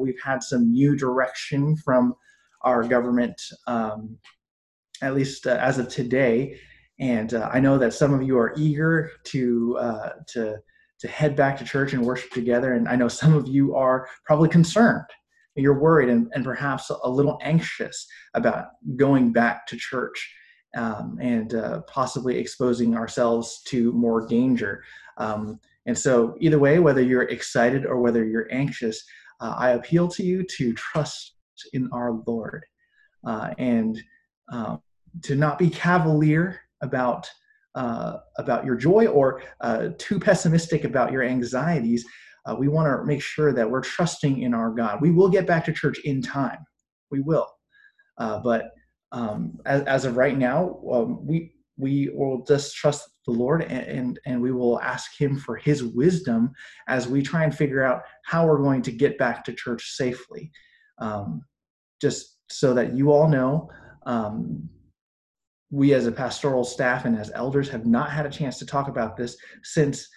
We've had some new direction from our government, at least as of today. And I know that some of you are eager to head back to church and worship together. And I know some of you are probably concerned. You're worried and perhaps a little anxious about going back to church and possibly exposing ourselves to more danger. And so either way, whether you're excited or whether you're anxious, I appeal to you to trust in our Lord and to not be cavalier about your joy or too pessimistic about your anxieties. We want to make sure that we're trusting in our God. We will get back to church in time. We will. But as of right now, we will just trust the Lord and we will ask him for his wisdom as we try and figure out how we're going to get back to church safely. Just so that you all know, we as a pastoral staff and as elders have not had a chance to talk about this since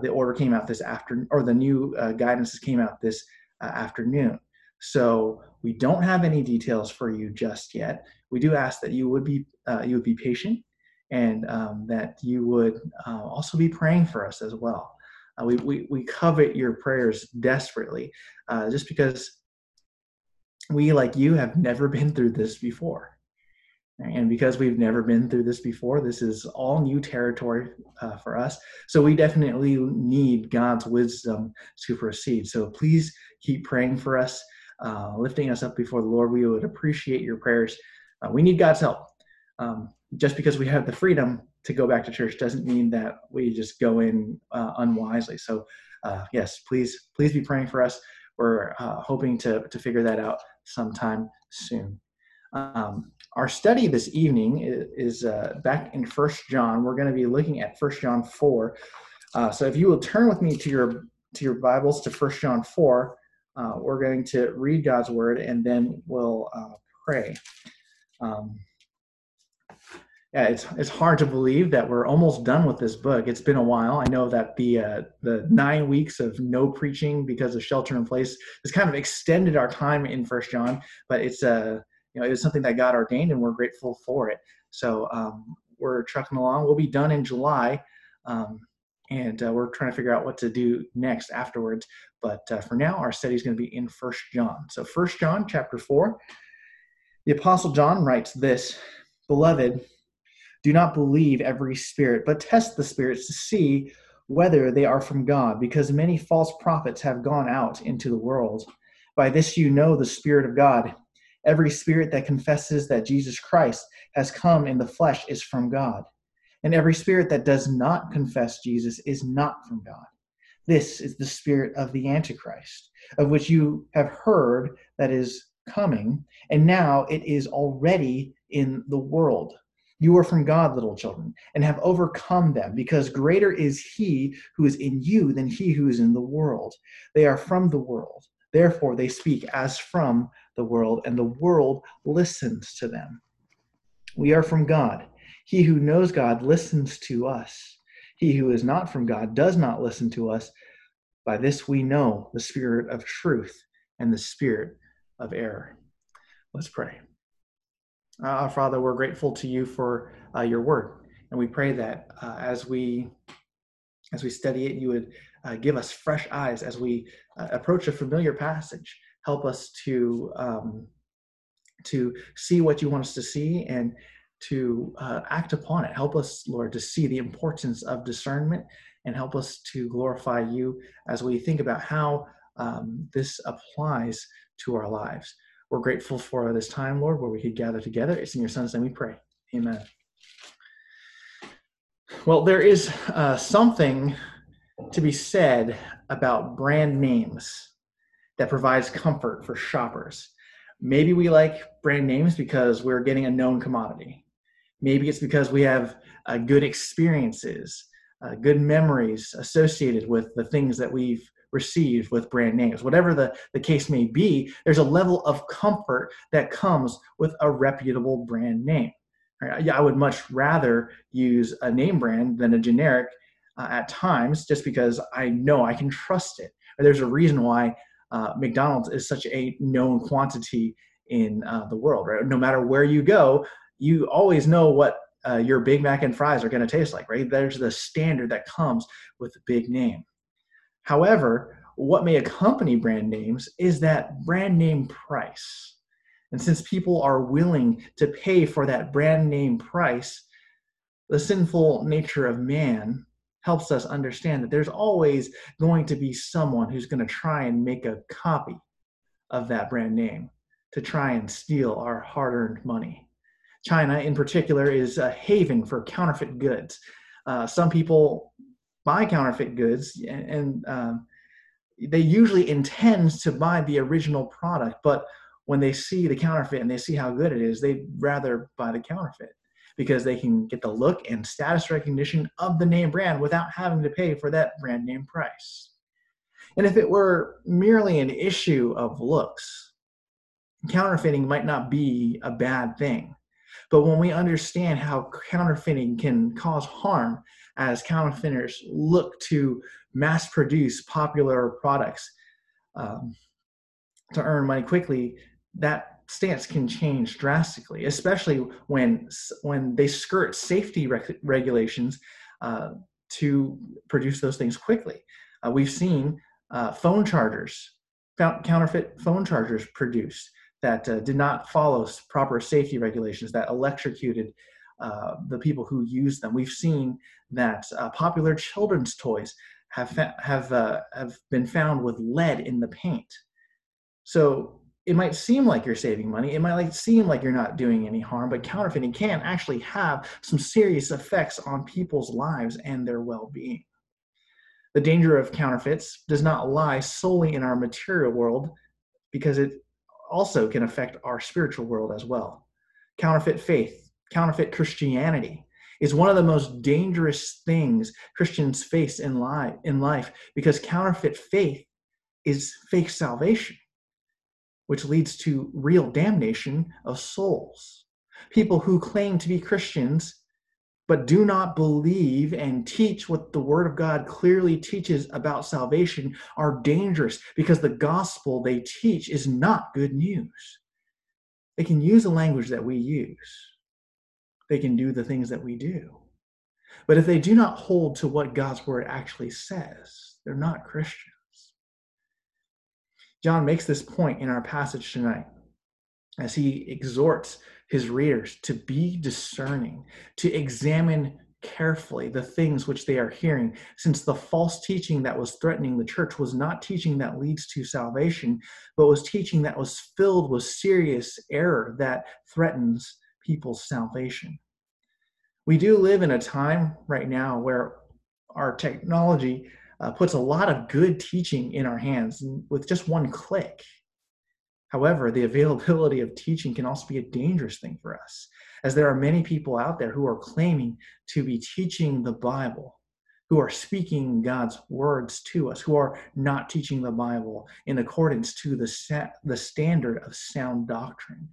the order came out this afternoon, or the new guidances came out this afternoon. So we don't have any details for you just yet. We do ask that you would be patient, and that you would also be praying for us as well. We covet your prayers desperately, just because we, like you, have never been through this before. And because we've never been through this before, this is all new territory for us. So we definitely need God's wisdom to proceed. So please keep praying for us, lifting us up before the Lord. We would appreciate your prayers. We need God's help. Just because we have the freedom to go back to church doesn't mean that we just go in unwisely. So yes, please be praying for us. We're hoping to figure that out sometime soon. Our study this evening is back in First John. We're going to be looking at First John 4. So if you will turn with me to your Bibles to First John 4, we're going to read God's Word and then we'll pray. It's hard to believe that we're almost done with this book. It's been a while. I know that the 9 weeks of no preaching because of shelter in place has kind of extended our time in First John, but it's it was something that God ordained, and we're grateful for it. So we're trucking along. We'll be done in July, and we're trying to figure out what to do next afterwards. But for now, our study is going to be in 1 John. So 1 John chapter 4, the Apostle John writes this: "Beloved, do not believe every spirit, but test the spirits to see whether they are from God, because many false prophets have gone out into the world. By this you know the Spirit of God. Every spirit that confesses that Jesus Christ has come in the flesh is from God. And every spirit that does not confess Jesus is not from God. This is the spirit of the Antichrist, of which you have heard that is coming, and now it is already in the world. You are from God, little children, and have overcome them, because greater is he who is in you than he who is in the world. They are from the world. Therefore, they speak as from the world, and the world listens to them. We are from God. He who knows God listens to us. He who is not from God does not listen to us. By this we know the spirit of truth and the spirit of error." Let's pray. Our Father, we're grateful to you for your word, and we pray that as we study it, you would give us fresh eyes as we approach a familiar passage. Help us to see what you want us to see and to act upon it. Help us, Lord, to see the importance of discernment, and help us to glorify you as we think about how this applies to our lives. We're grateful for this time, Lord, where we could gather together. It's in your Son's name we pray. Amen. Well, there is something to be said about brand names that provides comfort for shoppers. Maybe we like brand names because we're getting a known commodity. Maybe it's because we have good experiences, good memories associated with the things that we've received with brand names. Whatever the case may be, there's a level of comfort that comes with a reputable brand name. Right? I would much rather use a name brand than a generic at times, just because I know I can trust it. There's a reason why McDonald's is such a known quantity in the world, right? No matter where you go, you always know what your Big Mac and fries are going to taste like, right? There's the standard that comes with the big name. However, what may accompany brand names is that brand name price. And since people are willing to pay for that brand name price, the sinful nature of man helps us understand that there's always going to be someone who's going to try and make a copy of that brand name to try and steal our hard-earned money. China, in particular, is a haven for counterfeit goods. Some people buy counterfeit goods, and they usually intend to buy the original product, but when they see the counterfeit and they see how good it is, they'd rather buy the counterfeit, because they can get the look and status recognition of the name brand without having to pay for that brand name price. And if it were merely an issue of looks, counterfeiting might not be a bad thing. But when we understand how counterfeiting can cause harm, as counterfeiters look to mass produce popular products to earn money quickly, that stance can change drastically, especially when they skirt safety regulations to produce those things quickly. We've seen phone chargers, counterfeit phone chargers produced that did not follow proper safety regulations, that electrocuted the people who used them. We've seen that popular children's toys have been found with lead in the paint. So it might seem like you're saving money, it might seem like you're not doing any harm, but counterfeiting can actually have some serious effects on people's lives and their well-being. The danger of counterfeits does not lie solely in our material world, because it also can affect our spiritual world as well. Counterfeit faith, counterfeit Christianity is one of the most dangerous things Christians face in life, because counterfeit faith is fake salvation, which leads to real damnation of souls. People who claim to be Christians but do not believe and teach what the Word of God clearly teaches about salvation are dangerous, because the gospel they teach is not good news. They can use the language that we use. They can do the things that we do. But if they do not hold to what God's Word actually says, they're not Christians. John makes this point in our passage tonight as he exhorts his readers to be discerning, to examine carefully the things which they are hearing, since the false teaching that was threatening the church was not teaching that leads to salvation, but was teaching that was filled with serious error that threatens people's salvation. We do live in a time right now where our technology puts a lot of good teaching in our hands with just one click. However, the availability of teaching can also be a dangerous thing for us, as there are many people out there who are claiming to be teaching the Bible, who are speaking God's words to us, who are not teaching the Bible in accordance to the standard of sound doctrine.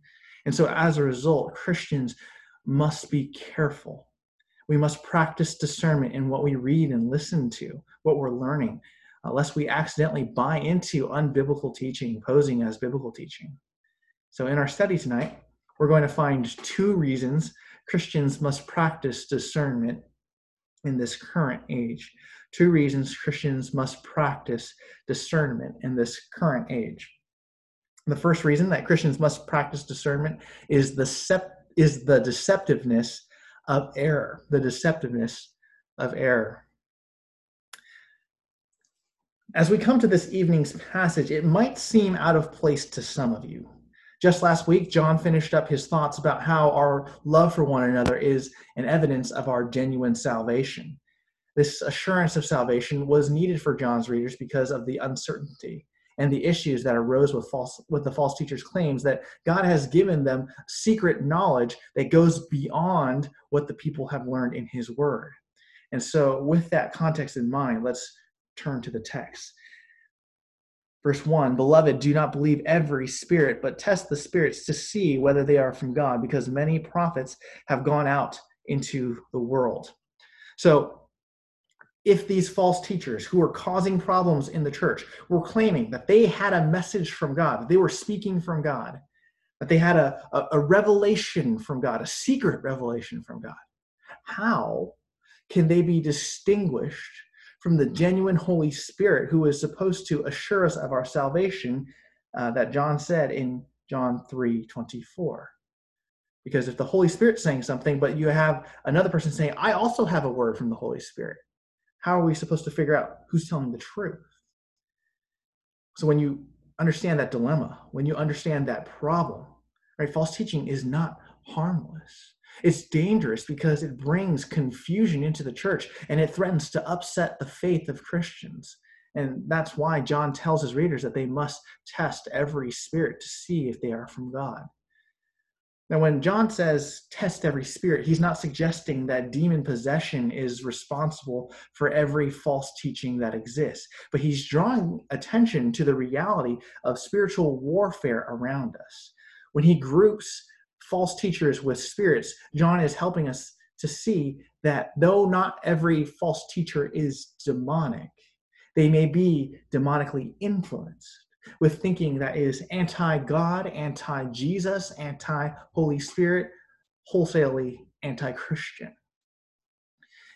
And so as a result, Christians must be careful. We must practice discernment in what we read and listen to, what we're learning, lest we accidentally buy into unbiblical teaching posing as biblical teaching. So in our study tonight, we're going to find two reasons Christians must practice discernment in this current age. Two reasons Christians must practice discernment in this current age. The first reason that Christians must practice discernment is the deceptiveness of error, the deceptiveness of error. As we come to this evening's passage, it might seem out of place to some of you. Just last week, John finished up his thoughts about how our love for one another is an evidence of our genuine salvation. This assurance of salvation was needed for John's readers because of the uncertainty and the issues that arose with the false teachers' claims that God has given them secret knowledge that goes beyond what the people have learned in his word. And so with that context in mind, let's turn to the text. Verse 1, "Beloved, do not believe every spirit, but test the spirits to see whether they are from God, because many prophets have gone out into the world." So if these false teachers who are causing problems in the church were claiming that they had a message from God, that they were speaking from God, that they had a revelation from God, a secret revelation from God, how can they be distinguished from the genuine Holy Spirit who is supposed to assure us of our salvation that John said in John 3:24? Because if the Holy Spirit's saying something, but you have another person saying, I also have a word from the Holy Spirit, how are we supposed to figure out who's telling the truth? So when you understand that dilemma, when you understand that problem, right, false teaching is not harmless. It's dangerous because it brings confusion into the church and it threatens to upset the faith of Christians. And that's why John tells his readers that they must test every spirit to see if they are from God. Now, when John says test every spirit, he's not suggesting that demon possession is responsible for every false teaching that exists, but he's drawing attention to the reality of spiritual warfare around us. When he groups false teachers with spirits, John is helping us to see that though not every false teacher is demonic, they may be demonically influenced with thinking that is anti-God, anti-Jesus, anti-Holy Spirit, wholesalely anti-Christian.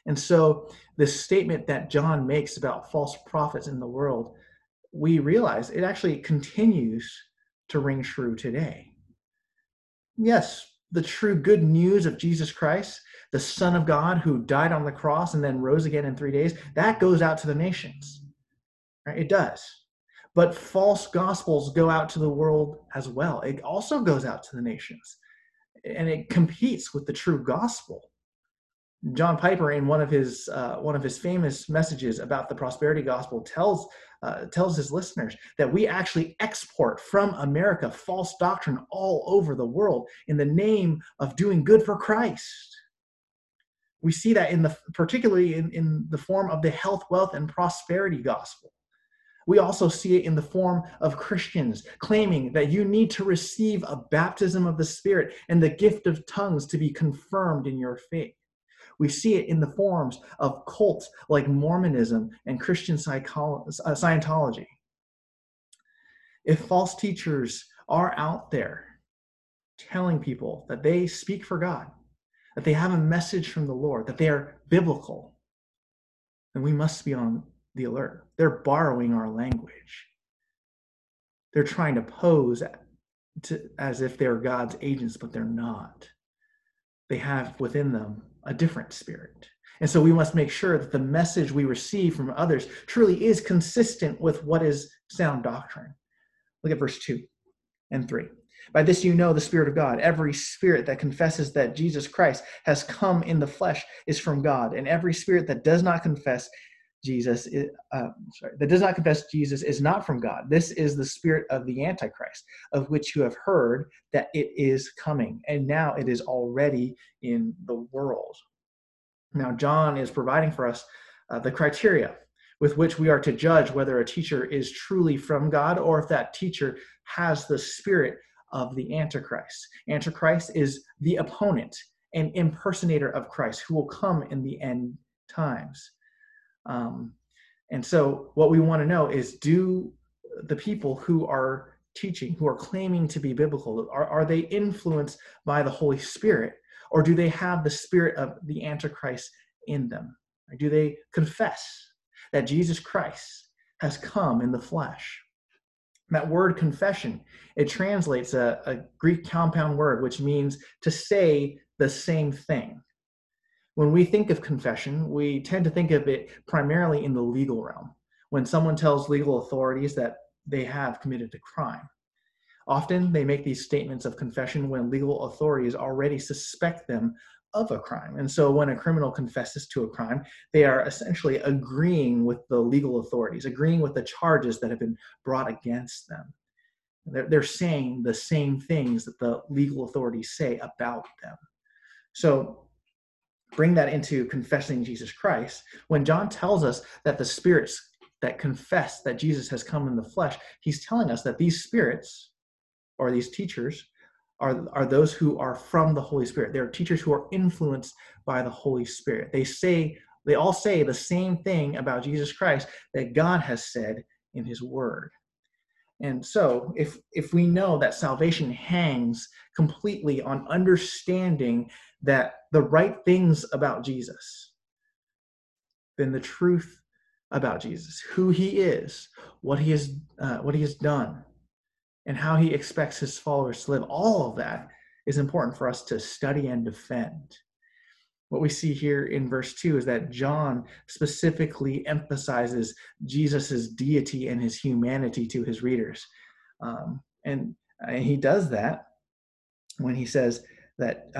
And so this statement that John makes about false prophets in the world, we realize it actually continues to ring true today. Yes, the true good news of Jesus Christ, the Son of God who died on the cross and then rose again in 3 days, that goes out to the nations. Right? It does. But false gospels go out to the world as well. It also goes out to the nations, and it competes with the true gospel. John Piper, in one of his famous messages about the prosperity gospel, tells his listeners that we actually export from America false doctrine all over the world in the name of doing good for Christ. We see that particularly in the form of the health, wealth, and prosperity gospel. We also see it in the form of Christians claiming that you need to receive a baptism of the Spirit and the gift of tongues to be confirmed in your faith. We see it in the forms of cults like Mormonism and Christian Scientology. If false teachers are out there telling people that they speak for God, that they have a message from the Lord, that they are biblical, then we must be on the alert. They're borrowing our language. They're trying to pose as if they're God's agents, but they're not. They have within them a different spirit. And so we must make sure that the message we receive from others truly is consistent with what is sound doctrine. Look at verse 2 and 3. By this you know the Spirit of God. Every spirit that confesses that Jesus Christ has come in the flesh is from God, and every spirit that does not confess Jesus is not from God. This is the spirit of the Antichrist, of which you have heard that it is coming, and now it is already in the world. Now, John is providing for us the criteria with which we are to judge whether a teacher is truly from God or if that teacher has the spirit of the Antichrist. Antichrist is the opponent and impersonator of Christ who will come in the end times. And so what we want to know is, do the people who are teaching, who are claiming to be biblical, are they influenced by the Holy Spirit, or do they have the spirit of the Antichrist in them? Or do they confess that Jesus Christ has come in the flesh? That word confession, it translates a Greek compound word, which means to say the same thing. When we think of confession, we tend to think of it primarily in the legal realm, when someone tells legal authorities that they have committed a crime. Often they make these statements of confession when legal authorities already suspect them of a crime. And so when a criminal confesses to a crime, they are essentially agreeing with the legal authorities, agreeing with the charges that have been brought against them. They're saying the same things that the legal authorities say about them. So bring that into confessing Jesus Christ. When John tells us that the spirits that confess that Jesus has come in the flesh, he's telling us that these spirits, or these teachers, are those who are from the Holy Spirit. They are teachers who are influenced by the Holy Spirit. They say They all say the same thing about Jesus Christ that God has said in his word. And so if we know that salvation hangs completely on understanding that the right things about Jesus, then the truth about Jesus, who he is, what he has done, and how he expects his followers to live, all of that is important for us to study and defend. What we see here in verse 2 is that John specifically emphasizes Jesus' deity and his humanity to his readers. And he does that when he says that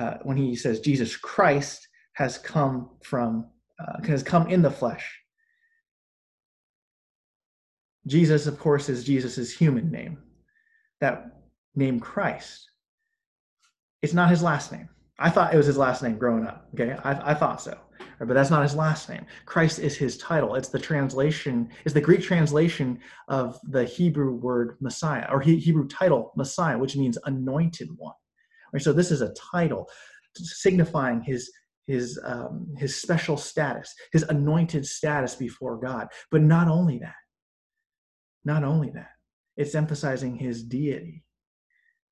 Jesus Christ has come in the flesh. Jesus, of course, is Jesus' human name. That name Christ, it's not his last name. I thought it was his last name growing up, okay? I thought so, but that's not his last name. Christ is his title. It's the translation, it's the Greek translation of the Hebrew word Messiah, or Hebrew title Messiah, which means anointed one. Right, so this is a title signifying his special status, his anointed status before God. But not only that, it's emphasizing his deity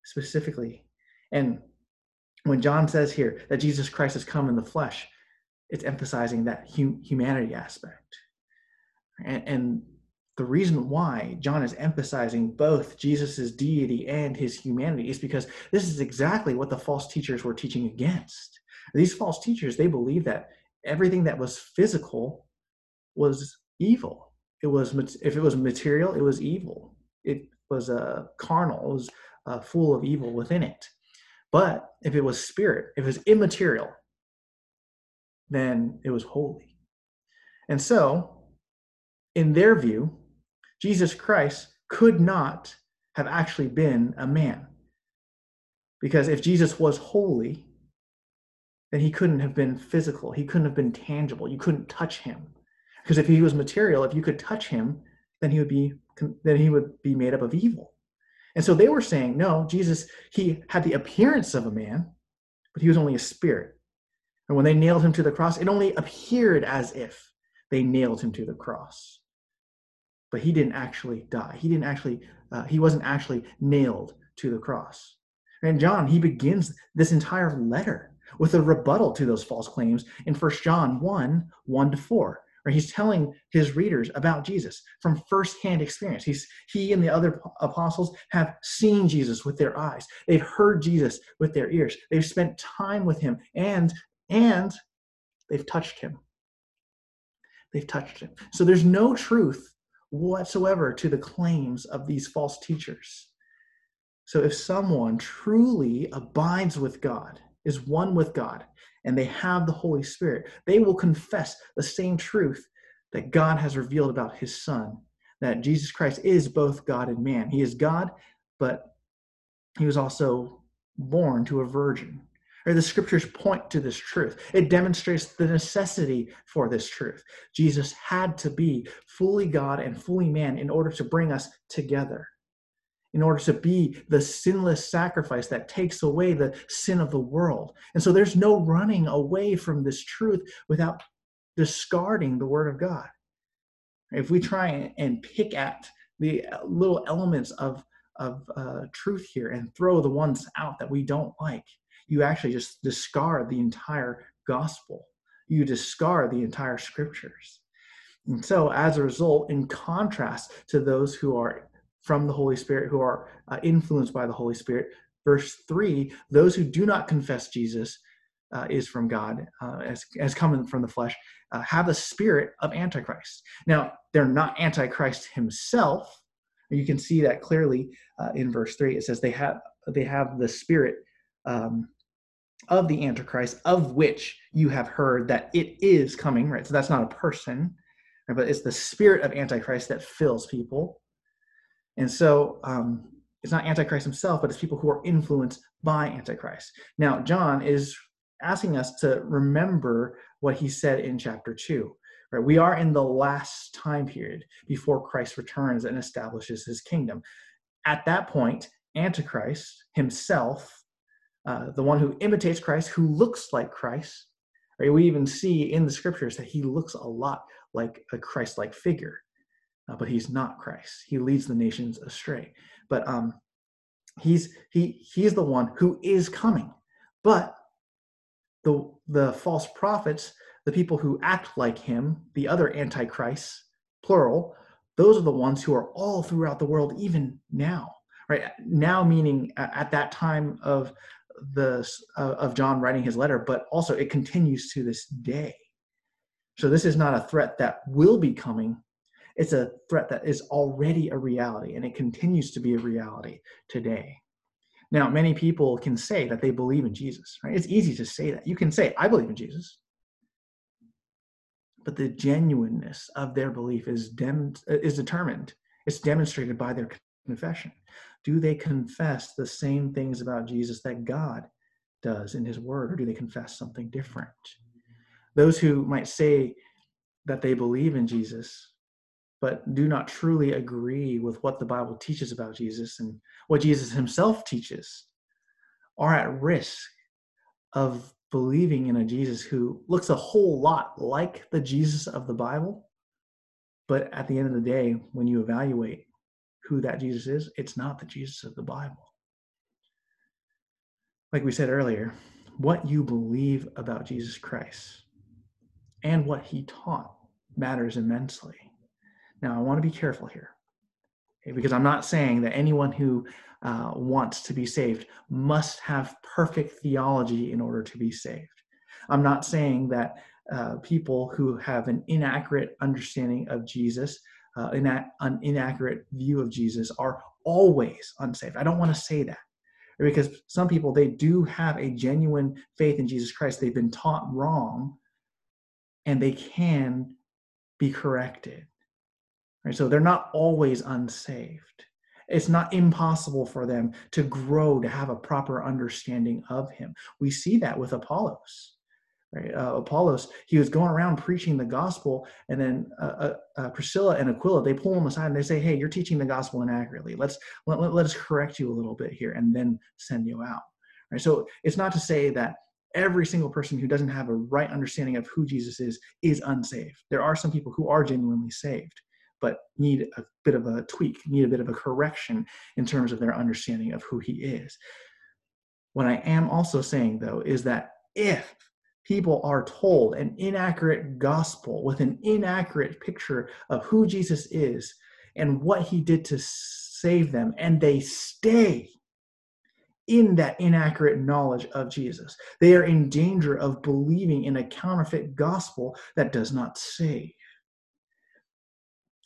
specifically. And when John says here that Jesus Christ has come in the flesh, it's emphasizing that humanity aspect. And the reason why John is emphasizing both Jesus's deity and his humanity is because this is exactly what the false teachers were teaching against. These false teachers, they believed that everything that was physical was evil. If it was material, it was evil. It was carnal, it was full of evil within it. But if it was spirit, if it was immaterial, then it was holy. And so, in their view, Jesus Christ could not have actually been a man. Because if Jesus was holy, then he couldn't have been physical. He couldn't have been tangible. You couldn't touch him. Because if he was material, if you could touch him, then he would be made up of evil. And so they were saying, no, Jesus, he had the appearance of a man, but he was only a spirit. And when they nailed him to the cross, it only appeared as if they nailed him to the cross. But he didn't actually die. He didn't actually, he wasn't actually nailed to the cross. And John, he begins this entire letter with a rebuttal to those false claims in First John 1:1-4. He's telling his readers about Jesus from firsthand experience. He and the other apostles have seen Jesus with their eyes. They've heard Jesus with their ears. They've spent time with him, and they've touched him. So there's no truth whatsoever to the claims of these false teachers. So if someone truly abides with God, is one with God, and they have the Holy Spirit, they will confess the same truth that God has revealed about his son, that Jesus Christ is both God and man. He is God, but he was also born to a virgin. Or the scriptures point to this truth. It demonstrates the necessity for this truth. Jesus had to be fully God and fully man in order to bring us together, in order to be the sinless sacrifice that takes away the sin of the world. And so there's no running away from this truth without discarding the Word of God. If we try and pick at the little elements of truth here and throw the ones out that we don't like, you actually just discard the entire gospel. You discard the entire scriptures. And so as a result, in contrast to those who are from the Holy Spirit, who are influenced by the Holy Spirit. Verse 3, those who do not confess Jesus is from God, as coming from the flesh, have a spirit of Antichrist. Now, they're not Antichrist himself. You can see that clearly in verse 3. It says they have the spirit of the Antichrist, of which you have heard that it is coming, right? So that's not a person, right? But it's the spirit of Antichrist that fills people. And so it's not Antichrist himself, but it's people who are influenced by Antichrist. Now, John is asking us to remember what he said in chapter 2. Right? We are in the last time period before Christ returns and establishes his kingdom. At that point, Antichrist himself, the one who imitates Christ, who looks like Christ, Right? We even see in the scriptures that he looks a lot like a Christ-like figure, but he's not Christ. He leads the nations astray. But he's the one who is coming. But the false prophets, the people who act like him, the other antichrists, plural, those are the ones who are all throughout the world, even now. Right now, meaning at that time of John writing his letter, but also it continues to this day. So this is not a threat that will be coming. It's a threat that is already a reality, and it continues to be a reality today. Now, many people can say that they believe in Jesus, right? It's easy to say that. You can say, I believe in Jesus. But the genuineness of their belief is determined. It's demonstrated by their confession. Do they confess the same things about Jesus that God does in his word, or do they confess something different? Those who might say that they believe in Jesus but do not truly agree with what the Bible teaches about Jesus and what Jesus himself teaches are at risk of believing in a Jesus who looks a whole lot like the Jesus of the Bible, but at the end of the day, when you evaluate who that Jesus is, it's not the Jesus of the Bible. Like we said earlier, what you believe about Jesus Christ and what he taught matters immensely. Now, I want to be careful here, okay, because I'm not saying that anyone who wants to be saved must have perfect theology in order to be saved. I'm not saying that people who have an inaccurate understanding of Jesus, an inaccurate view of Jesus, are always unsaved. I don't want to say that, because some people, they do have a genuine faith in Jesus Christ. They've been taught wrong, and they can be corrected. Right? So they're not always unsaved. It's not impossible for them to grow, to have a proper understanding of him. We see that with Apollos. Right? Apollos, he was going around preaching the gospel, and then Priscilla and Aquila, they pull him aside and they say, hey, you're teaching the gospel inaccurately. Let us correct you a little bit here and then send you out. Right? So it's not to say that every single person who doesn't have a right understanding of who Jesus is unsaved. There are some people who are genuinely saved, but need a bit of a tweak, need a bit of a correction in terms of their understanding of who he is. What I am also saying, though, is that if people are told an inaccurate gospel with an inaccurate picture of who Jesus is and what he did to save them, and they stay in that inaccurate knowledge of Jesus, they are in danger of believing in a counterfeit gospel that does not save.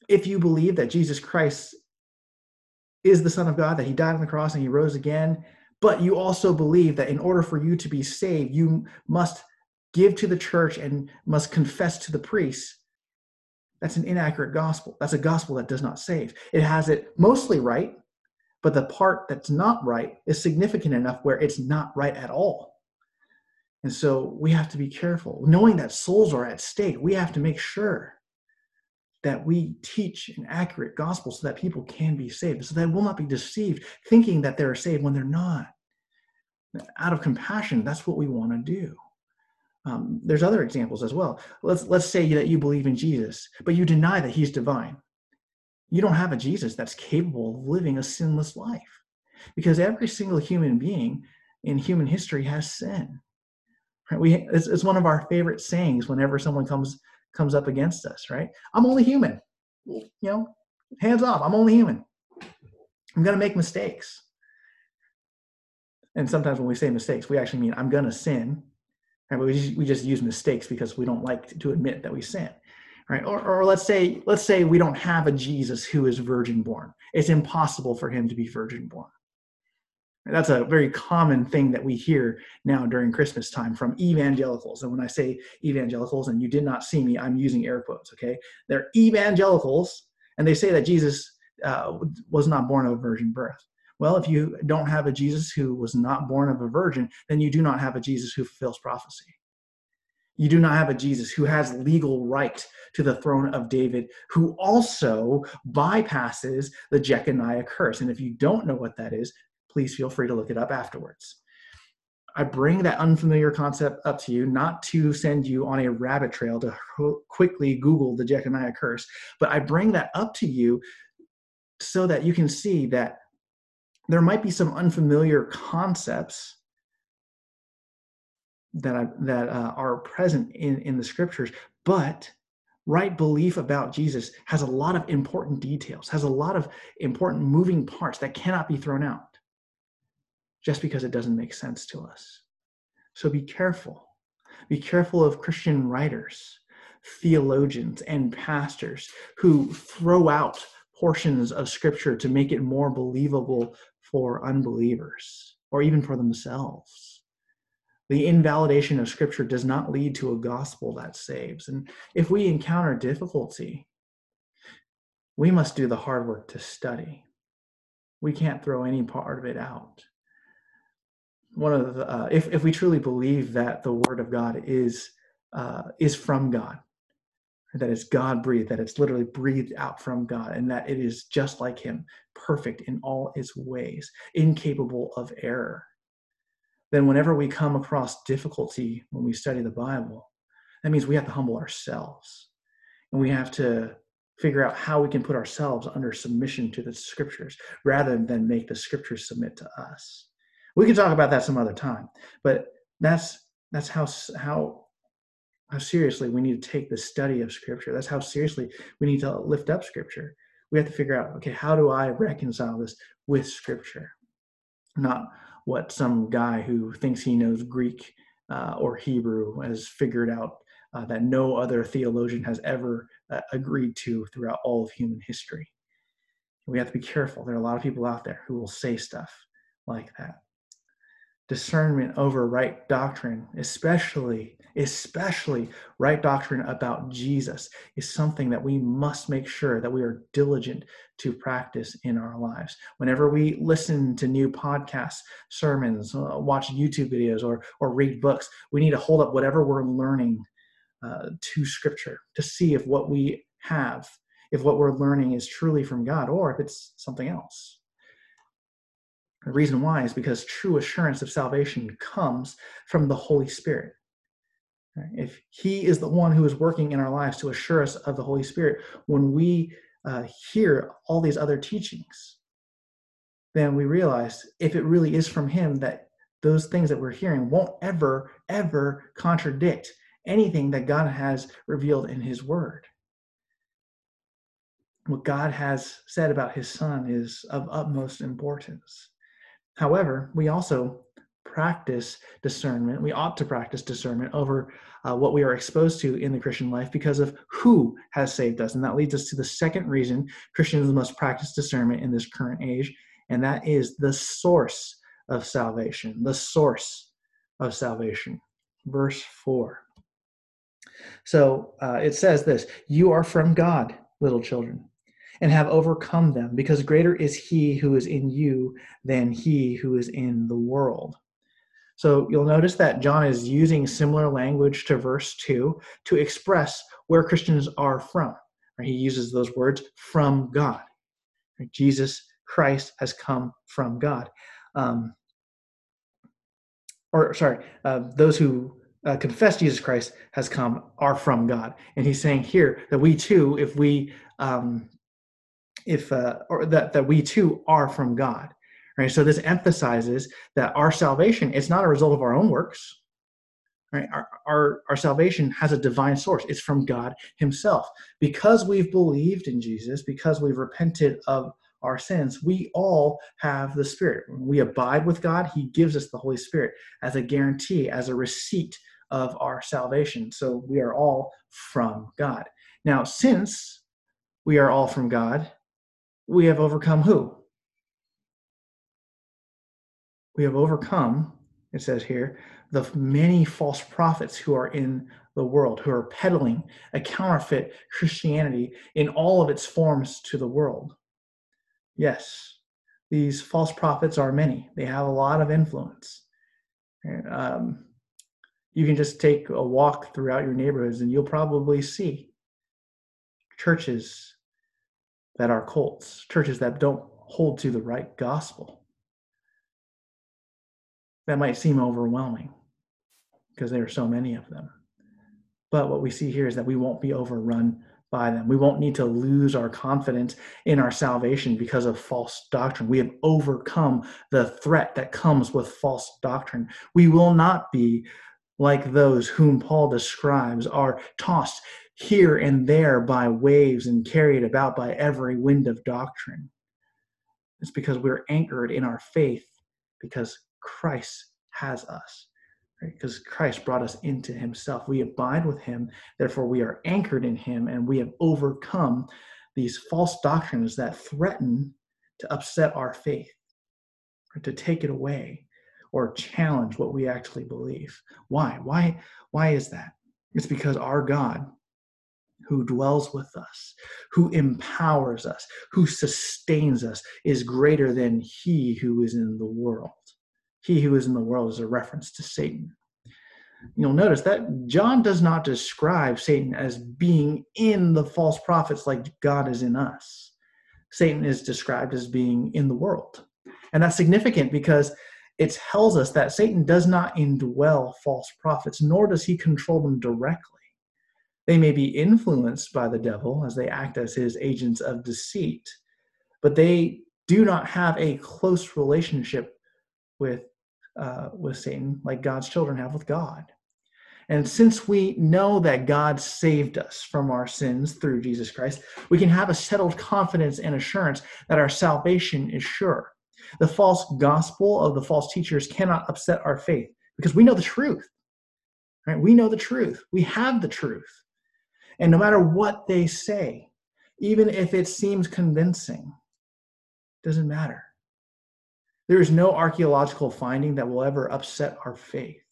If you believe that Jesus Christ is the Son of God, that he died on the cross and he rose again, but you also believe that in order for you to be saved, you must give to the church and must confess to the priest, that's an inaccurate gospel. That's a gospel that does not save. It has it mostly right, but the part that's not right is significant enough where it's not right at all. And so we have to be careful. Knowing that souls are at stake, we have to make sure that we teach an accurate gospel so that people can be saved, so they will not be deceived thinking that they're saved when they're not. Out of compassion, that's what we want to do. There's other examples as well. Let's say that you believe in Jesus, but you deny that he's divine. You don't have a Jesus that's capable of living a sinless life, because every single human being in human history has sin. Right? It's one of our favorite sayings whenever someone comes up against us, right? I'm only human. You know, hands off, I'm only human. I'm going to make mistakes. And sometimes when we say mistakes, we actually mean I'm going to sin. Right? But we just use mistakes because we don't like to admit that we sin, right? Or let's say we don't have a Jesus who is virgin born. It's impossible for him to be virgin born. That's a very common thing that we hear now during Christmas time from evangelicals. And when I say evangelicals, and you did not see me, I'm using air quotes, okay? They're evangelicals, and they say that Jesus was not born of a virgin birth. Well, if you don't have a Jesus who was not born of a virgin, then you do not have a Jesus who fulfills prophecy. You do not have a Jesus who has legal right to the throne of David, who also bypasses the Jeconiah curse. And if you don't know what that is, please feel free to look it up afterwards. I bring that unfamiliar concept up to you, not to send you on a rabbit trail to quickly Google the Jeconiah curse, but I bring that up to you so that you can see that there might be some unfamiliar concepts that are present in the scriptures, but right belief about Jesus has a lot of important details, has a lot of important moving parts that cannot be thrown out just because it doesn't make sense to us. So be careful. Be careful of Christian writers, theologians, and pastors who throw out portions of scripture to make it more believable for unbelievers or even for themselves. The invalidation of scripture does not lead to a gospel that saves. And if we encounter difficulty, we must do the hard work to study. We can't throw any part of it out. One of the, if we truly believe that the word of God is from God, that it's God-breathed, that it's literally breathed out from God, and that it is just like him, perfect in all its ways, incapable of error, then whenever we come across difficulty when we study the Bible, that means we have to humble ourselves. And we have to figure out how we can put ourselves under submission to the scriptures rather than make the scriptures submit to us. We can talk about that some other time, but that's how seriously we need to take the study of scripture. That's how seriously we need to lift up scripture. We have to figure out, okay, how do I reconcile this with scripture? Not what some guy who thinks he knows Greek or Hebrew has figured out that no other theologian has ever agreed to throughout all of human history. We have to be careful. There are a lot of people out there who will say stuff like that. Discernment over right doctrine, especially right doctrine about Jesus, is something that we must make sure that we are diligent to practice in our lives. Whenever we listen to new podcasts, sermons, watch YouTube videos, or read books, we need to hold up whatever we're learning to Scripture to see if what we have, if what we're learning is truly from God or if it's something else. The reason why is because true assurance of salvation comes from the Holy Spirit. If he is the one who is working in our lives to assure us of the Holy Spirit, when we hear all these other teachings, then we realize if it really is from him, that those things that we're hearing won't ever, ever contradict anything that God has revealed in his word. What God has said about his son is of utmost importance. However, we also practice discernment. We ought to practice discernment over what we are exposed to in the Christian life because of who has saved us. And that leads us to the second reason Christians must practice discernment in this current age, and that is the source of salvation. The source of salvation. Verse 4. So it says this, "You are from God, little children, and have overcome them, because greater is he who is in you than he who is in the world." So you'll notice that John is using similar language to verse 2 to express where Christians are from. He uses those words, from God. Jesus Christ has come from God. Those who confess Jesus Christ has come are from God. And he's saying here that we too, that we too are from God, right? So this emphasizes that our salvation is not a result of our own works, right? Our salvation has a divine source. It's from God himself. Because we've believed in Jesus, because we've repented of our sins, we all have the Spirit. When we abide with God, he gives us the Holy Spirit as a guarantee, as a receipt of our salvation. So we are all from God. Now, since we are all from God, we have overcome who? We have overcome, it says here, the many false prophets who are in the world, who are peddling a counterfeit Christianity in all of its forms to the world. Yes, these false prophets are many. They have a lot of influence. You can just take a walk throughout your neighborhoods and you'll probably see churches that are cults, churches that don't hold to the right gospel. That might seem overwhelming because there are so many of them. But what we see here is that we won't be overrun by them. We won't need to lose our confidence in our salvation because of false doctrine. We have overcome the threat that comes with false doctrine. We will not be like those whom Paul describes are tossed here and there by waves and carried about by every wind of doctrine. It's because we're anchored in our faith because Christ has us, right? Because Christ brought us into himself. We abide with him, therefore we are anchored in him, and we have overcome these false doctrines that threaten to upset our faith, or to take it away, or challenge what we actually believe. Why is that? It's because our God, who dwells with us, who empowers us, who sustains us, is greater than he who is in the world. He who is in the world is a reference to Satan. You'll notice that John does not describe Satan as being in the false prophets like God is in us. Satan is described as being in the world. And that's significant because it tells us that Satan does not indwell false prophets, nor does he control them directly. They may be influenced by the devil as they act as his agents of deceit, but they do not have a close relationship with Satan like God's children have with God. And since we know that God saved us from our sins through Jesus Christ, we can have a settled confidence and assurance that our salvation is sure. The false gospel of the false teachers cannot upset our faith because we know the truth. Right? We know the truth. We have the truth. And no matter what they say, even if it seems convincing, it doesn't matter. There is no archaeological finding that will ever upset our faith.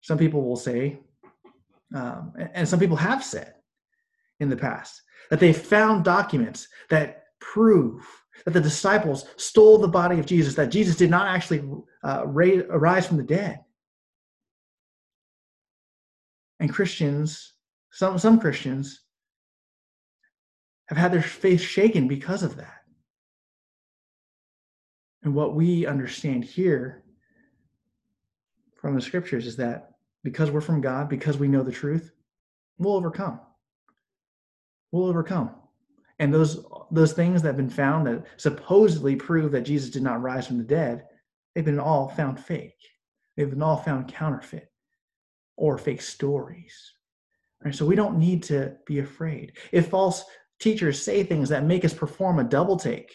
Some people will say, and some people have said in the past, that they found documents that prove that the disciples stole the body of Jesus, that Jesus did not actually rise from the dead. And Christians, some Christians, have had their faith shaken because of that. And what we understand here from the scriptures is that because we're from God, because we know the truth, we'll overcome. We'll overcome. And those things that have been found that supposedly prove that Jesus did not rise from the dead, they've been all found fake. They've been all found counterfeit. Or fake stories. Right? So we don't need to be afraid. If false teachers say things that make us perform a double take,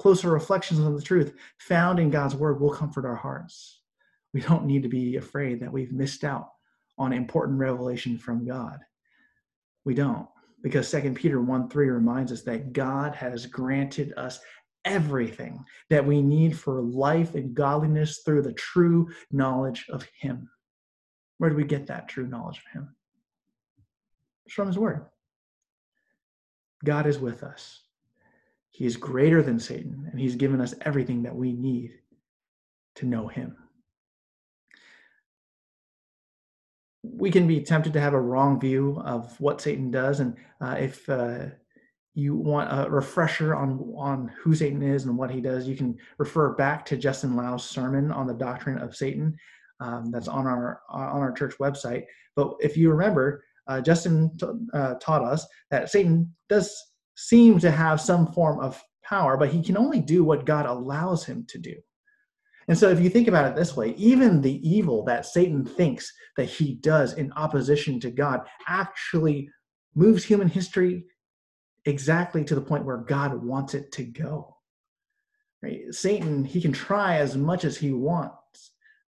closer reflections on the truth found in God's word will comfort our hearts. We don't need to be afraid that we've missed out on important revelation from God. We don't, because 2 Peter 1:3 reminds us that God has granted us everything that we need for life and godliness through the true knowledge of him. Where do we get that true knowledge of him? It's from his word. God is with us. He is greater than Satan, and he's given us everything that we need to know him. We can be tempted to have a wrong view of what Satan does, and if you want a refresher on who Satan is and what he does, you can refer back to Justin Lau's sermon on the doctrine of Satan. That's on our church website. But if you remember, Justin taught us that Satan does seem to have some form of power, but he can only do what God allows him to do. And so if you think about it this way, even the evil that Satan thinks that he does in opposition to God actually moves human history exactly to the point where God wants it to go. Right? Satan, he can try as much as he wants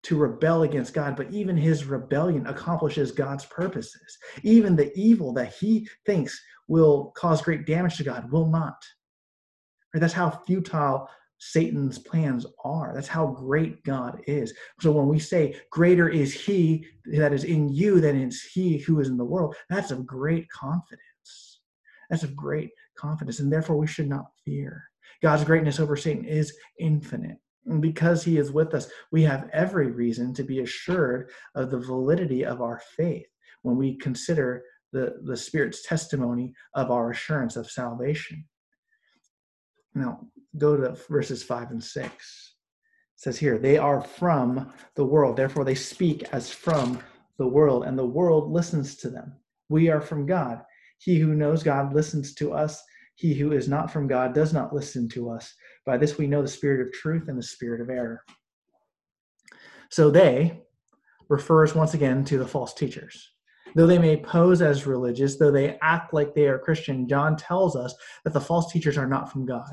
to rebel against God, but even his rebellion accomplishes God's purposes. Even the evil that he thinks will cause great damage to God will not. Right? That's how futile Satan's plans are. That's how great God is. So when we say, greater is he that is in you than is he who is in the world, that's of great confidence. That's of great confidence, and therefore we should not fear. God's greatness over Satan is infinite. And because he is with us, we have every reason to be assured of the validity of our faith when we consider the Spirit's testimony of our assurance of salvation. Now, go to verses 5 and 6. says here, they are from the world. Therefore, they speak as from the world, and the world listens to them. We are from God. He who knows God listens to us. He who is not from God does not listen to us. By this we know the spirit of truth and the spirit of error. So they refers once again to the false teachers. Though they may pose as religious, though they act like they are Christian, John tells us that the false teachers are not from God.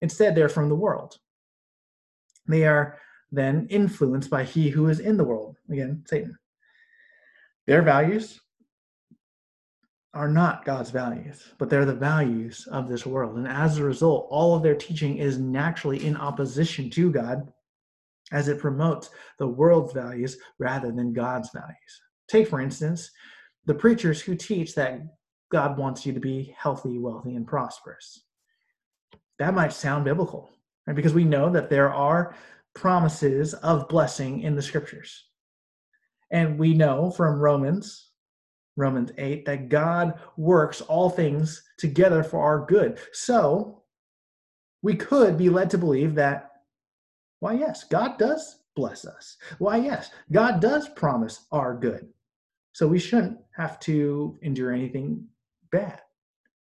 Instead, they're from the world. They are then influenced by he who is in the world, again, Satan. Their values are not God's values, but they're the values of this world. And as a result, all of their teaching is naturally in opposition to God, as it promotes the world's values rather than God's values. Take, for instance, the preachers who teach that God wants you to be healthy, wealthy, and prosperous. That might sound biblical, right? Because we know that there are promises of blessing in the scriptures. And we know from Romans 8, that God works all things together for our good. So we could be led to believe that, why, yes, God does bless us. Why, yes, God does promise our good. So we shouldn't have to endure anything bad.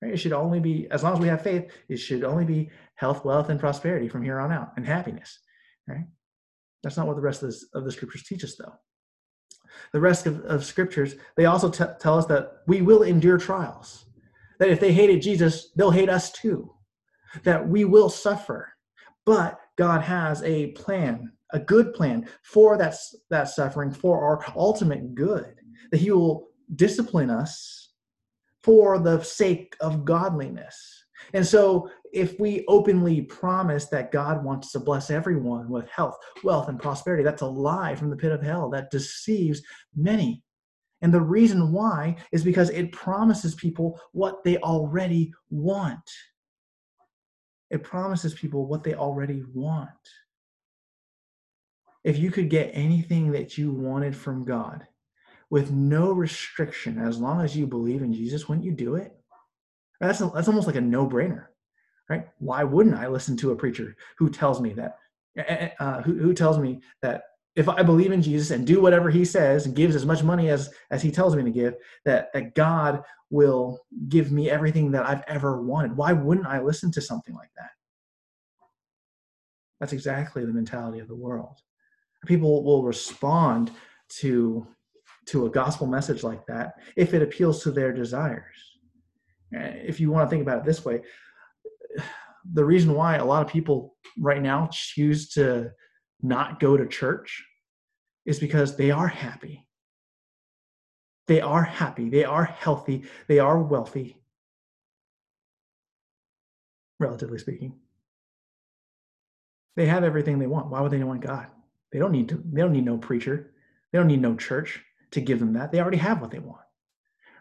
Right? It should only be, as long as we have faith, it should only be health, wealth, and prosperity from here on out, and happiness. Right? That's not what the rest of the scriptures teach us, though. The rest of scriptures, they also tell us that we will endure trials. That if they hated Jesus, they'll hate us too. That we will suffer. But God has a plan, a good plan for that suffering, for our ultimate good. That he will discipline us for the sake of godliness. And so if we openly promise that God wants to bless everyone with health, wealth, and prosperity, that's a lie from the pit of hell that deceives many. And the reason why is because it promises people what they already want. It promises people what they already want. If you could get anything that you wanted from God with no restriction, as long as you believe in Jesus, wouldn't you do it? That's almost like a no-brainer, right? Why wouldn't I listen to a preacher who tells me that, who tells me that if I believe in Jesus and do whatever he says and gives as much money as he tells me to give, that God will give me everything that I've ever wanted? Why wouldn't I listen to something like that? That's exactly the mentality of the world. People will respond to a gospel message like that if it appeals to their desires. If you want to think about it this way, the reason why a lot of people right now choose to not go to church is because they are happy. They are happy. They are healthy. They are wealthy, relatively speaking. They have everything they want. Why would they want God? They don't need no preacher. They don't need no church to give them that. They already have what they want,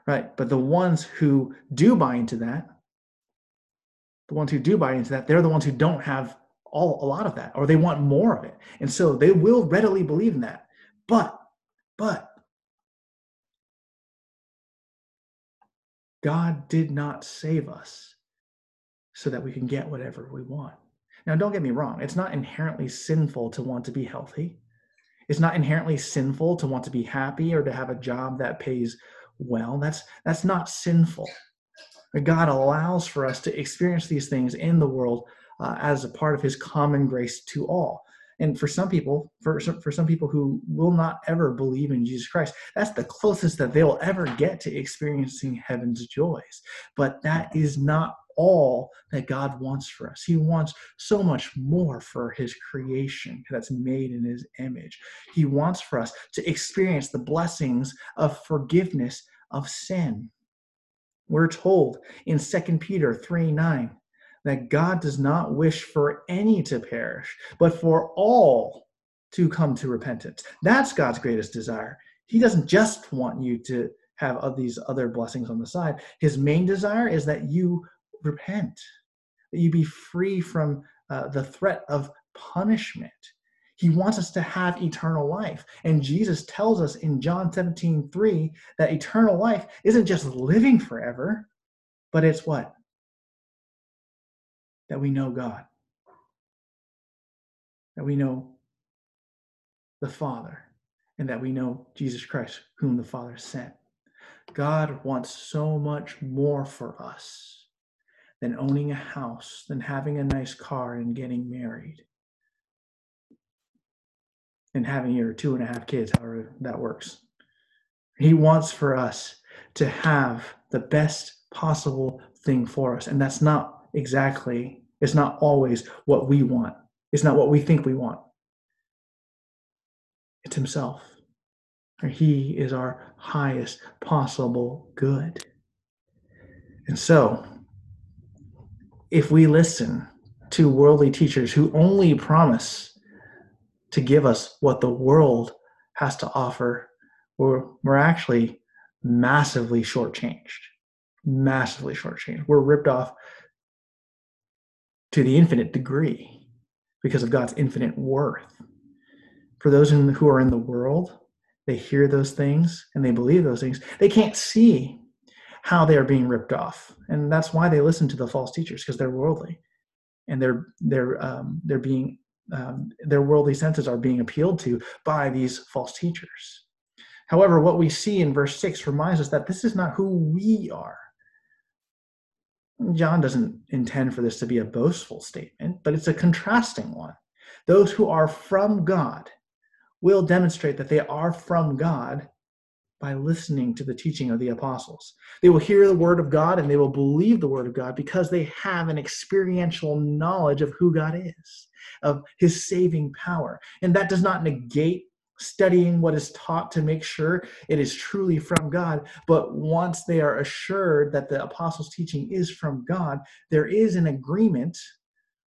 right? But the ones who do buy into that, they're the ones who don't have a lot of that, or they want more of it. And so they will readily believe in that. But God did not save us so that we can get whatever we want. Now, don't get me wrong. It's not inherently sinful to want to be healthy. It's not inherently sinful to want to be happy or to have a job that pays well. That's not sinful. God allows for us to experience these things in the world as a part of his common grace to all. And for some people, for some people who will not ever believe in Jesus Christ, that's the closest that they'll ever get to experiencing heaven's joys. But that is not all that God wants for us. He wants so much more for his creation that's made in his image. He wants for us to experience the blessings of forgiveness of sin. We're told in 2 Peter 3:9, that God does not wish for any to perish, but for all to come to repentance. That's God's greatest desire. He doesn't just want you to have these other blessings on the side. His main desire is that you repent, that you be free from the threat of punishment. He wants us to have eternal life. And Jesus tells us in John 17:3 that eternal life isn't just living forever, but it's what? That we know God, that we know the Father, and that we know Jesus Christ, whom the Father sent. God wants so much more for us than owning a house, than having a nice car and getting married, and having your 2.5 kids, however that works. He wants for us to have the best possible thing for us. And that's not exactly, it's not always what we want. It's not what we think we want. It's himself. He is our highest possible good. And so, if we listen to worldly teachers who only promise to give us what the world has to offer, we're actually massively shortchanged. Massively shortchanged. We're ripped off to the infinite degree because of God's infinite worth. For those who are in the world, they hear those things and they believe those things. They can't see how they are being ripped off, and that's why they listen to the false teachers, because they're worldly, and their worldly senses are being appealed to by these false teachers. However, what we see in verse 6 reminds us that this is not who we are. John doesn't intend for this to be a boastful statement, but it's a contrasting one. Those who are from God will demonstrate that they are from God by listening to the teaching of the apostles. They will hear the word of God and they will believe the word of God because they have an experiential knowledge of who God is, of his saving power. And that does not negate studying what is taught to make sure it is truly from God. But once they are assured that the apostles' teaching is from God, there is an agreement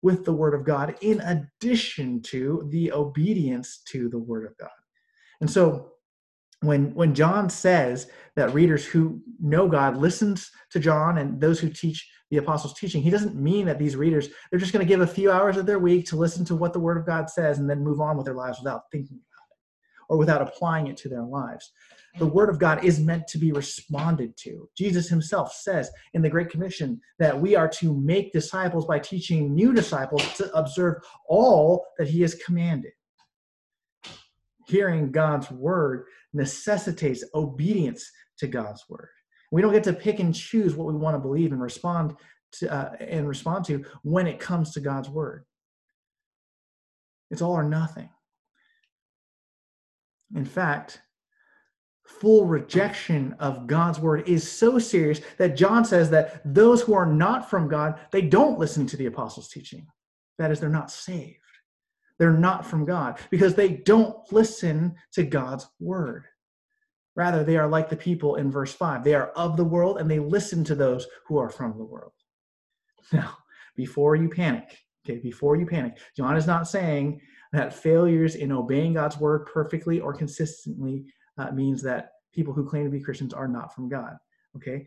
with the word of God in addition to the obedience to the word of God. And so when John says that readers who know God listens to John and those who teach the apostles' teaching, he doesn't mean that these readers, they're just going to give a few hours of their week to listen to what the word of God says and then move on with their lives without thinking about it or without applying it to their lives. The word of God is meant to be responded to. Jesus himself says in the Great Commission that we are to make disciples by teaching new disciples to observe all that he has commanded. Hearing God's word necessitates obedience to God's word. We don't get to pick and choose what we want to believe and respond to when it comes to God's word. It's all or nothing. In fact, full rejection of God's word is so serious that John says that those who are not from God, they don't listen to the apostles' teaching. That is, they're not saved. They're not from God because they don't listen to God's word. Rather, they are like the people in verse 5. They are of the world and they listen to those who are from the world. Now, before you panic, John is not saying that failures in obeying God's word perfectly or consistently means that people who claim to be Christians are not from God. Okay?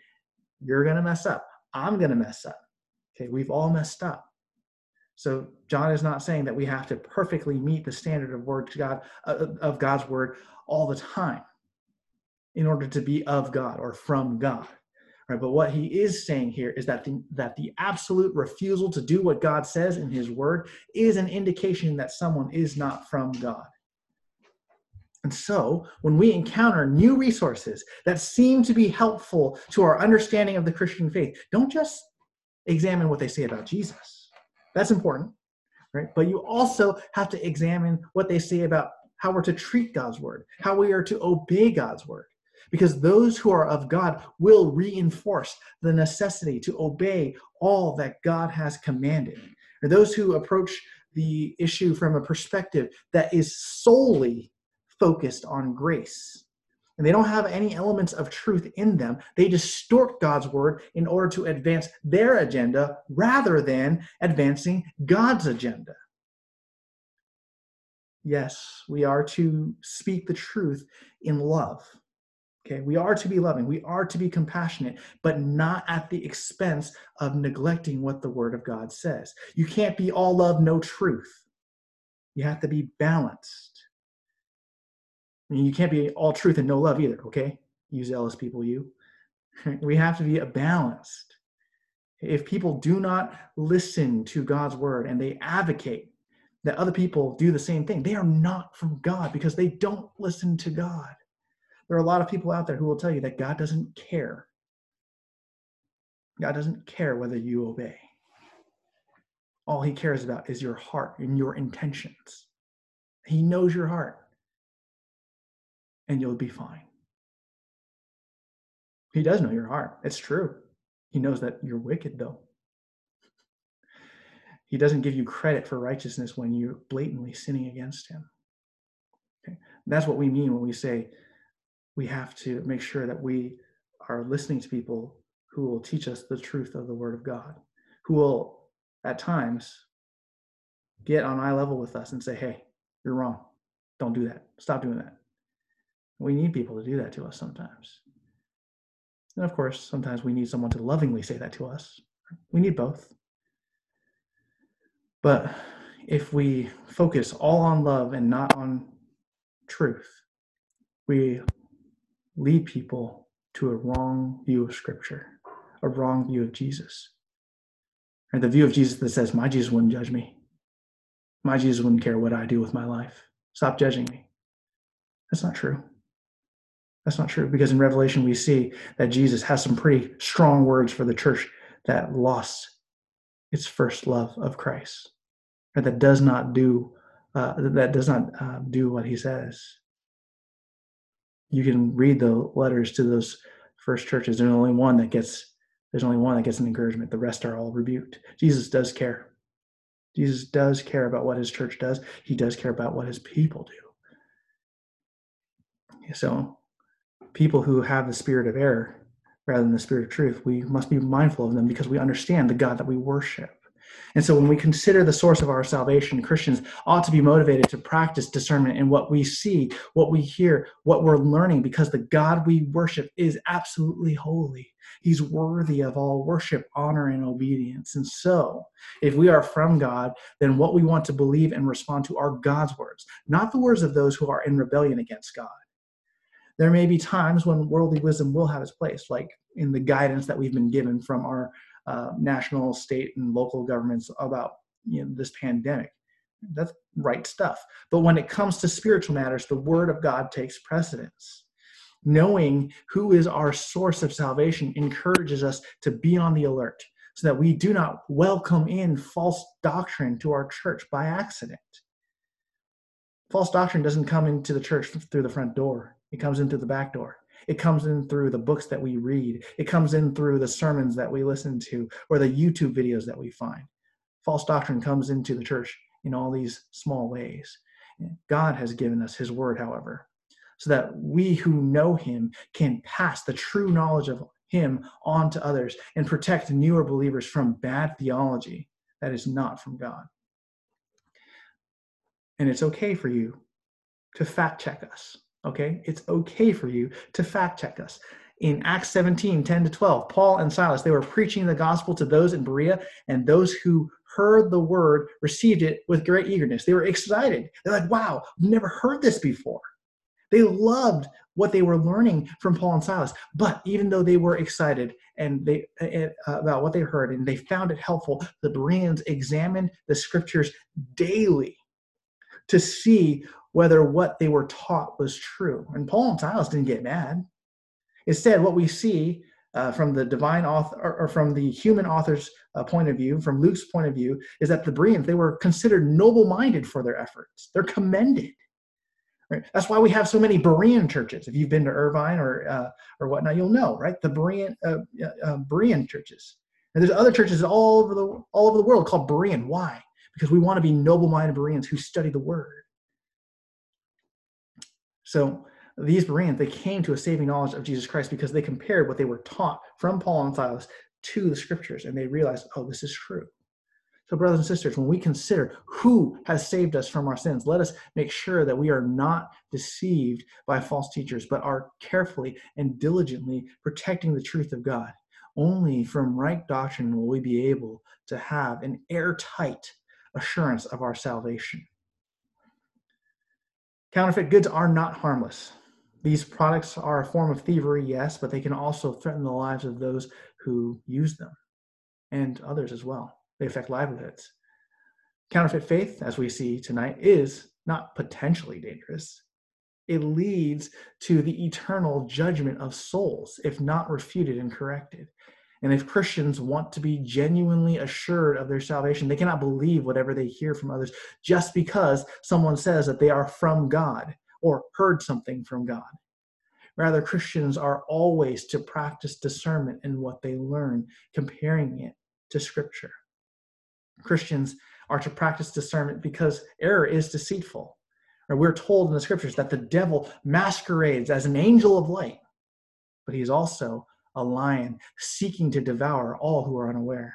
You're going to mess up. I'm going to mess up. Okay? We've all messed up. So John is not saying that we have to perfectly meet the standard of God's word all the time in order to be of God or from God. Right? But what he is saying here is that the absolute refusal to do what God says in his word is an indication that someone is not from God. And so, when we encounter new resources that seem to be helpful to our understanding of the Christian faith, don't just examine what they say about Jesus. That's important, right? But you also have to examine what they say about how we're to treat God's word, how we are to obey God's word, because those who are of God will reinforce the necessity to obey all that God has commanded. Or those who approach the issue from a perspective that is solely focused on grace, and they don't have any elements of truth in them, they distort God's word in order to advance their agenda rather than advancing God's agenda. Yes, we are to speak the truth in love. Okay, we are to be loving, we are to be compassionate, but not at the expense of neglecting what the word of God says. You can't be all love, no truth. You have to be balanced. I mean, you can't be all truth and no love either, okay? You zealous people, you. We have to be balanced. If people do not listen to God's word and they advocate that other people do the same thing. They are not from God because they don't listen to God. There are a lot of people out there who will tell you that God doesn't care. God doesn't care whether you obey. All he cares about is your heart and your intentions. He knows your heart, and you'll be fine. He does know your heart. It's true. He knows that you're wicked, though. He doesn't give you credit for righteousness when you're blatantly sinning against him. Okay? That's what we mean when we say we have to make sure that we are listening to people who will teach us the truth of the Word of God, who will, at times, get on eye level with us and say, hey, you're wrong. Don't do that. Stop doing that. We need people to do that to us sometimes. And of course, sometimes we need someone to lovingly say that to us. We need both. But if we focus all on love and not on truth, we lead people to a wrong view of Scripture, a wrong view of Jesus. And the view of Jesus that says, my Jesus wouldn't judge me. My Jesus wouldn't care what I do with my life. Stop judging me. That's not true. That's not true, because in Revelation we see that Jesus has some pretty strong words for the church that lost its first love of Christ, or that does not do do what he says. You can read the letters to those first churches. There's only one that gets an encouragement. The rest are all rebuked. Jesus does care. Jesus does care about what his church does. He does care about what his people do. So, people who have the spirit of error rather than the spirit of truth, we must be mindful of them because we understand the God that we worship. And so when we consider the source of our salvation, Christians ought to be motivated to practice discernment in what we see, what we hear, what we're learning, because the God we worship is absolutely holy. He's worthy of all worship, honor, and obedience. And so if we are from God, then what we want to believe and respond to are God's words, not the words of those who are in rebellion against God. There may be times when worldly wisdom will have its place, like in the guidance that we've been given from our national, state, and local governments about this pandemic. That's right stuff. But when it comes to spiritual matters, the Word of God takes precedence. Knowing who is our source of salvation encourages us to be on the alert so that we do not welcome in false doctrine to our church by accident. False doctrine doesn't come into the church through the front door. It comes in through the back door. It comes in through the books that we read. It comes in through the sermons that we listen to or the YouTube videos that we find. False doctrine comes into the church in all these small ways. God has given us his word, however, so that we who know him can pass the true knowledge of him on to others and protect newer believers from bad theology that is not from God. And it's okay for you to fact check us. Okay, it's okay for you to fact check us. In Acts 17, 10 to 12, Paul and Silas, they were preaching the gospel to those in Berea, and those who heard the word received it with great eagerness. They were excited. They're like, wow, I've never heard this before. They loved what they were learning from Paul and Silas. But even though they were excited and about what they heard, and they found it helpful, the Bereans examined the scriptures daily to see whether what they were taught was true. And Paul and Silas didn't get mad. Instead, what we see from the divine author, or from the human author's point of view, from Luke's point of view, is that the Bereans, they were considered noble-minded for their efforts. They're commended. Right? That's why we have so many Berean churches. If you've been to Irvine or whatnot, you'll know, right? The Berean churches. And there's other churches all over the world called Berean. Why? Because we want to be noble-minded Bereans who study the Word. So these Bereans, they came to a saving knowledge of Jesus Christ because they compared what they were taught from Paul and Silas to the Scriptures, and they realized, oh, this is true. So brothers and sisters, when we consider who has saved us from our sins, let us make sure that we are not deceived by false teachers, but are carefully and diligently protecting the truth of God. Only from right doctrine will we be able to have an airtight assurance of our salvation. Counterfeit goods are not harmless. These products are a form of thievery, yes, but they can also threaten the lives of those who use them and others as well. They affect livelihoods. Counterfeit faith, as we see tonight, is not potentially dangerous. It leads to the eternal judgment of souls if not refuted and corrected. And if Christians want to be genuinely assured of their salvation, they cannot believe whatever they hear from others just because someone says that they are from God or heard something from God. Rather, Christians are always to practice discernment in what they learn, comparing it to Scripture. Christians are to practice discernment because error is deceitful. And we're told in the Scriptures that the devil masquerades as an angel of light, but he is also a lion seeking to devour all who are unaware.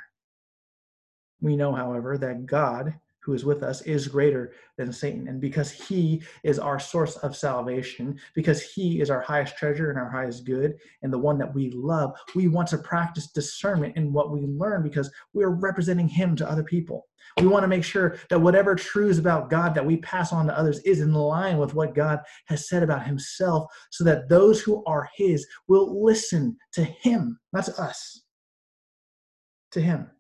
We know, however, that God, who is with us, is greater than Satan. And because he is our source of salvation, because he is our highest treasure and our highest good, and the one that we love, we want to practice discernment in what we learn because we are representing him to other people. We want to make sure that whatever truths about God that we pass on to others is in line with what God has said about himself, so that those who are his will listen to him, not to us, to him.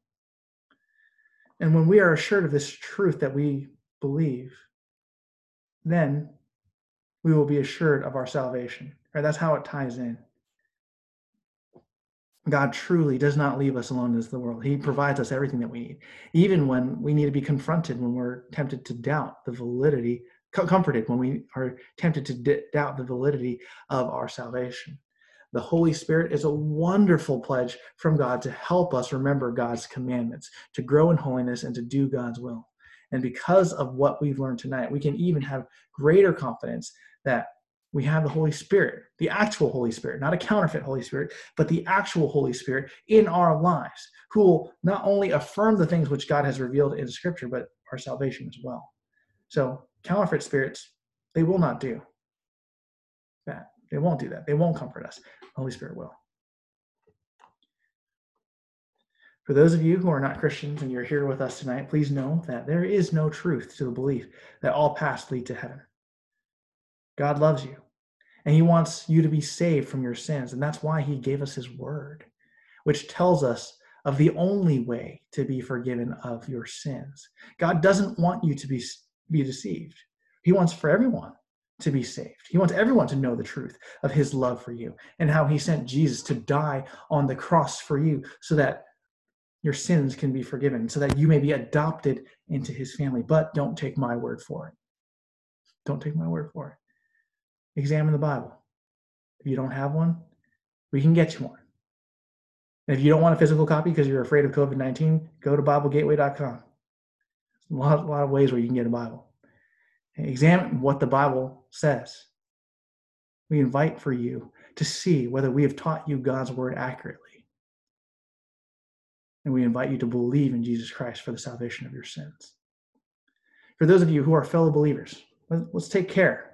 And when we are assured of this truth that we believe, then we will be assured of our salvation. Right? That's how it ties in. God truly does not leave us alone as the world. He provides us everything that we need, even when we need to be confronted, when we're tempted to doubt the validity, comforted when we are tempted to doubt the validity of our salvation. The Holy Spirit is a wonderful pledge from God to help us remember God's commandments, to grow in holiness, and to do God's will. And because of what we've learned tonight, we can even have greater confidence that we have the Holy Spirit, the actual Holy Spirit, not a counterfeit Holy Spirit, but the actual Holy Spirit in our lives, who will not only affirm the things which God has revealed in Scripture, but our salvation as well. So counterfeit spirits, they will not do that. They won't do that. They won't comfort us. The Holy Spirit will. For those of you who are not Christians and you're here with us tonight, please know that there is no truth to the belief that all paths lead to heaven. God loves you, and he wants you to be saved from your sins, and that's why he gave us his word, which tells us of the only way to be forgiven of your sins. God doesn't want you to be deceived. He wants for everyone to be saved. He wants everyone to know the truth of his love for you and how he sent Jesus to die on the cross for you so that your sins can be forgiven, so that you may be adopted into his family. But don't take my word for it. Don't take my word for it. Examine the Bible. If you don't have one, we can get you one. And if you don't want a physical copy because you're afraid of COVID-19, go to BibleGateway.com. A lot of ways where you can get a Bible. And examine what the Bible says. We invite for you to see whether we have taught you God's word accurately. And we invite you to believe in Jesus Christ for the salvation of your sins. For those of you who are fellow believers, let's take care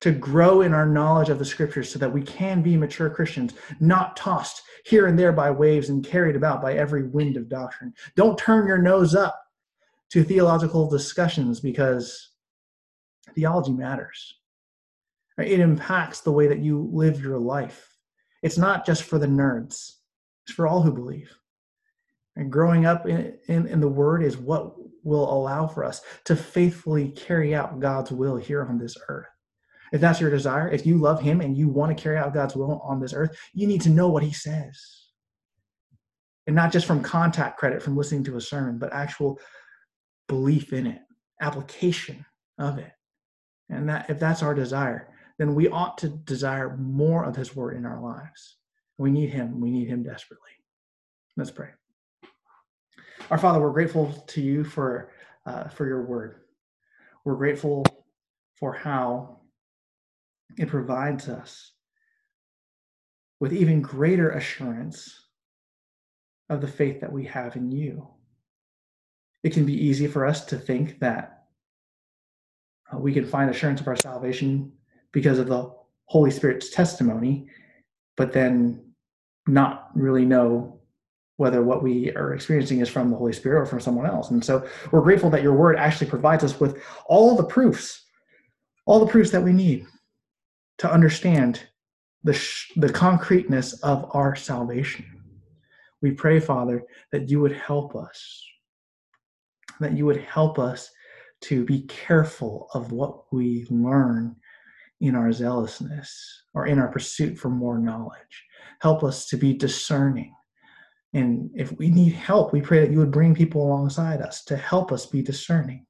to grow in our knowledge of the Scriptures so that we can be mature Christians, not tossed here and there by waves and carried about by every wind of doctrine. Don't turn your nose up to theological discussions because theology matters. It impacts the way that you live your life. It's not just for the nerds. It's for all who believe. And growing up in the Word is what will allow for us to faithfully carry out God's will here on this earth. If that's your desire, if you love him and you want to carry out God's will on this earth, you need to know what he says. And not just from contact credit from listening to a sermon, but actual belief in it, application of it. And that if that's our desire, then we ought to desire more of his word in our lives. We need him. We need him desperately. Let's pray. Our Father, we're grateful to you for your word. We're grateful for how it provides us with even greater assurance of the faith that we have in you. It can be easy for us to think that we can find assurance of our salvation because of the Holy Spirit's testimony, but then not really know whether what we are experiencing is from the Holy Spirit or from someone else. And so we're grateful that your word actually provides us with all the proofs that we need to understand the concreteness of our salvation. We pray, Father, that you would help us that you would help us to be careful of what we learn in our zealousness or in our pursuit for more knowledge. Help us to be discerning. And if we need help, we pray that you would bring people alongside us to help us be discerning.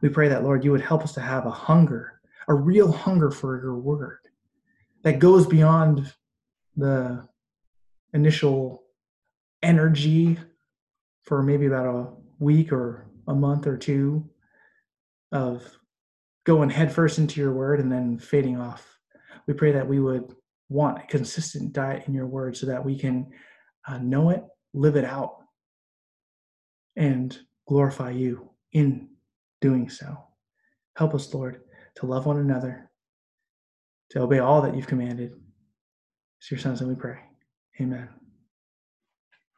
We pray that, Lord, you would help us to have a hunger, a real hunger for your word that goes beyond the initial energy for maybe about a week or a month or two of going headfirst into your word and then fading off. We pray that we would want a consistent diet in your word so that we can know it, live it out, and glorify you in doing so. Help us, Lord, to love one another, to obey all that you've commanded. It's your Son's name we pray. Amen.